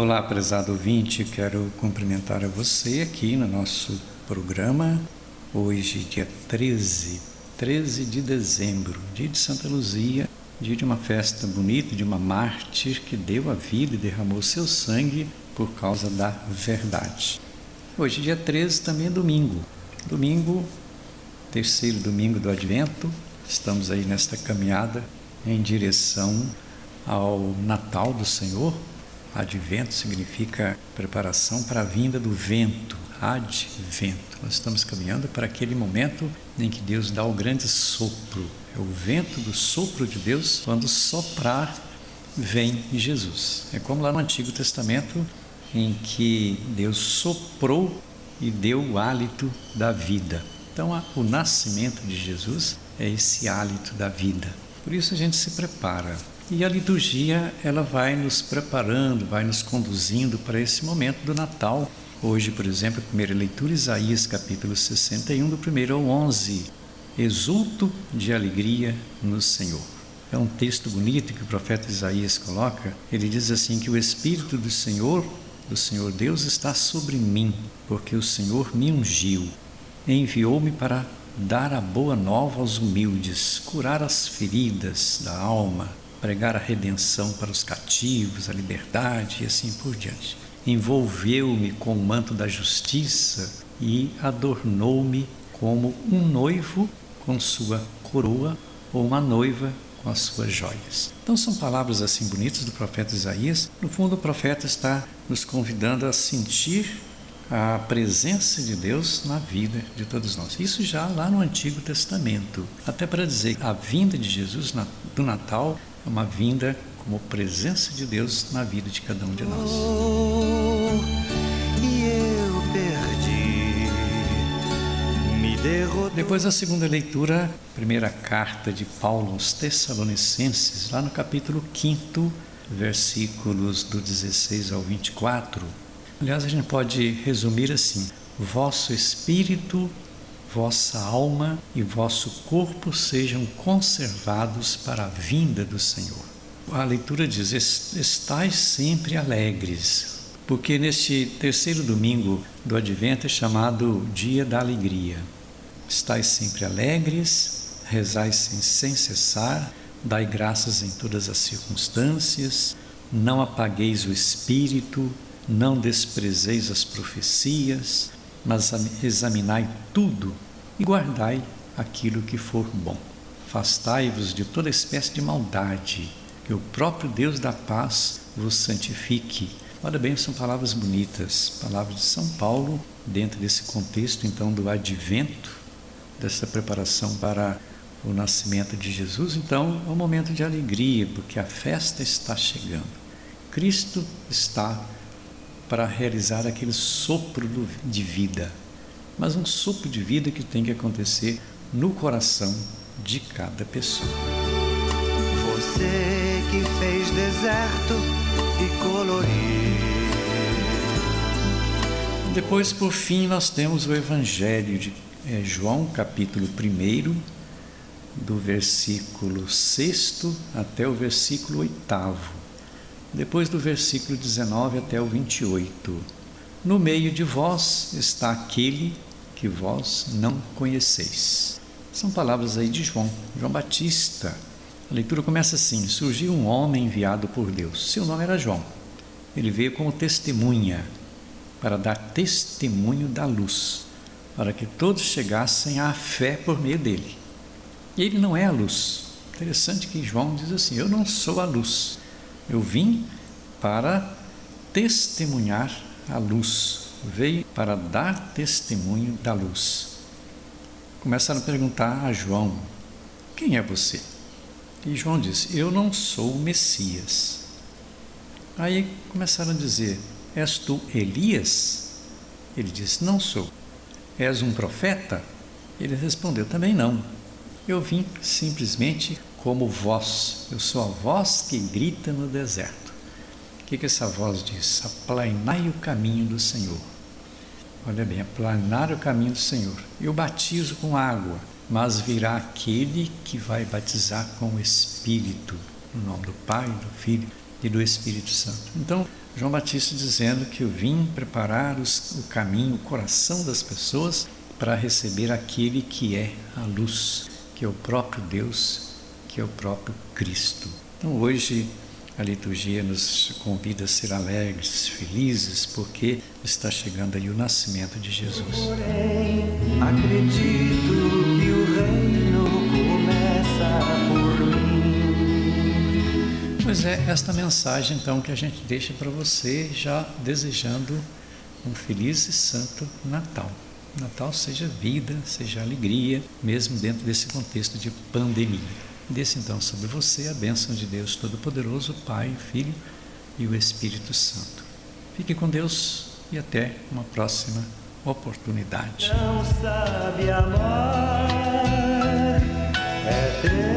Olá, prezado ouvinte, quero cumprimentar a você aqui no nosso programa. Hoje, dia 13 de dezembro, dia de Santa Luzia, dia de uma festa bonita, de uma mártir que deu a vida e derramou seu sangue por causa da verdade. Hoje, dia 13, também é domingo. Domingo, terceiro domingo do Advento, estamos aí nesta caminhada em direção ao Natal do Senhor. Advento significa preparação para a vinda do vento, advento. Nós estamos caminhando para aquele momento em que Deus dá o grande sopro. É o vento do sopro de Deus, quando soprar, vem Jesus. É como lá no Antigo Testamento, em que Deus soprou e deu o hálito da vida. Então, o nascimento de Jesus é esse hálito da vida. Por isso a gente se prepara. E a liturgia, ela vai nos preparando, vai nos conduzindo para esse momento do Natal. Hoje, por exemplo, a primeira leitura, Isaías capítulo 61, do 1 ao 11. Exulto de alegria no Senhor. É um texto bonito que o profeta Isaías coloca. Ele diz assim que o Espírito do Senhor Deus, está sobre mim, porque o Senhor me ungiu, enviou-me para dar a boa nova aos humildes, curar as feridas da alma, pregar a redenção para os cativos, a liberdade e assim por diante. Envolveu-me com o manto da justiça e adornou-me como um noivo com sua coroa ou uma noiva com as suas joias. Então são palavras assim bonitas do profeta Isaías. No fundo, o profeta está nos convidando a sentir a presença de Deus na vida de todos nós. Isso já lá no Antigo Testamento. Até para dizer, a vinda de Jesus do Natal é uma vinda como presença de Deus na vida de cada um de nós. E eu perdi, me derrotou. Depois da segunda leitura, primeira carta de Paulo aos Tessalonicenses, lá no capítulo 5, versículos do 16 ao 24. Aliás, a gente pode resumir assim: vosso espírito, vossa alma e vosso corpo sejam conservados para a vinda do Senhor. A leitura diz, estais sempre alegres, porque neste terceiro domingo do Advento é chamado Dia da Alegria. Estais sempre alegres, rezais sem cessar, dai graças em todas as circunstâncias, não apagueis o espírito, não desprezeis as profecias, mas examinai tudo e guardai aquilo que for bom. Afastai-vos de toda espécie de maldade, que o próprio Deus da paz vos santifique. Olha bem, são palavras bonitas, palavras de São Paulo, dentro desse contexto então do Advento, dessa preparação para o nascimento de Jesus. Então é um momento de alegria, porque a festa está chegando. Cristo está para realizar aquele sopro de vida, mas um sopro de vida que tem que acontecer no coração de cada pessoa. Você que fez deserto e coloriu. Depois, por fim, nós temos o Evangelho de João, capítulo 1, do versículo 6 até o versículo 8. Depois do versículo 19 até o 28. No meio de vós está aquele que vós não conheceis. São palavras aí de João Batista. A leitura começa assim: surgiu um homem enviado por Deus. Seu nome era João. Ele veio como testemunha, para dar testemunho da luz, para que todos chegassem à fé por meio dele. E ele não é a luz. Interessante que João diz assim: eu não sou a luz. Eu vim para testemunhar a luz, veio para dar testemunho da luz. Começaram a perguntar a João: quem é você? E João disse: eu não sou o Messias. Aí começaram a dizer: és tu Elias? Ele disse: não sou. És um profeta? Ele respondeu: também não. Eu vim simplesmente como vós, eu sou a voz que grita no deserto. O que essa voz diz? Aplanai o caminho do Senhor. Olha bem, aplanar o caminho do Senhor. Eu batizo com água, mas virá aquele que vai batizar com o Espírito, no nome do Pai, do Filho e do Espírito Santo. Então, João Batista dizendo que eu vim preparar o caminho, o coração das pessoas para receber aquele que é a luz, que é o próprio Deus, que é o próprio Cristo. Então hoje a liturgia nos convida a ser alegres, felizes, porque está chegando aí o nascimento de Jesus. Porém, acredito que o reino começa por mim. Pois é, esta mensagem então que a gente deixa para você, já desejando um feliz e santo Natal. Natal seja vida, seja alegria, mesmo dentro desse contexto de pandemia. Desça então sobre você a bênção de Deus Todo-Poderoso, Pai, Filho e o Espírito Santo. Fique com Deus e até uma próxima oportunidade. Não sabe amar, é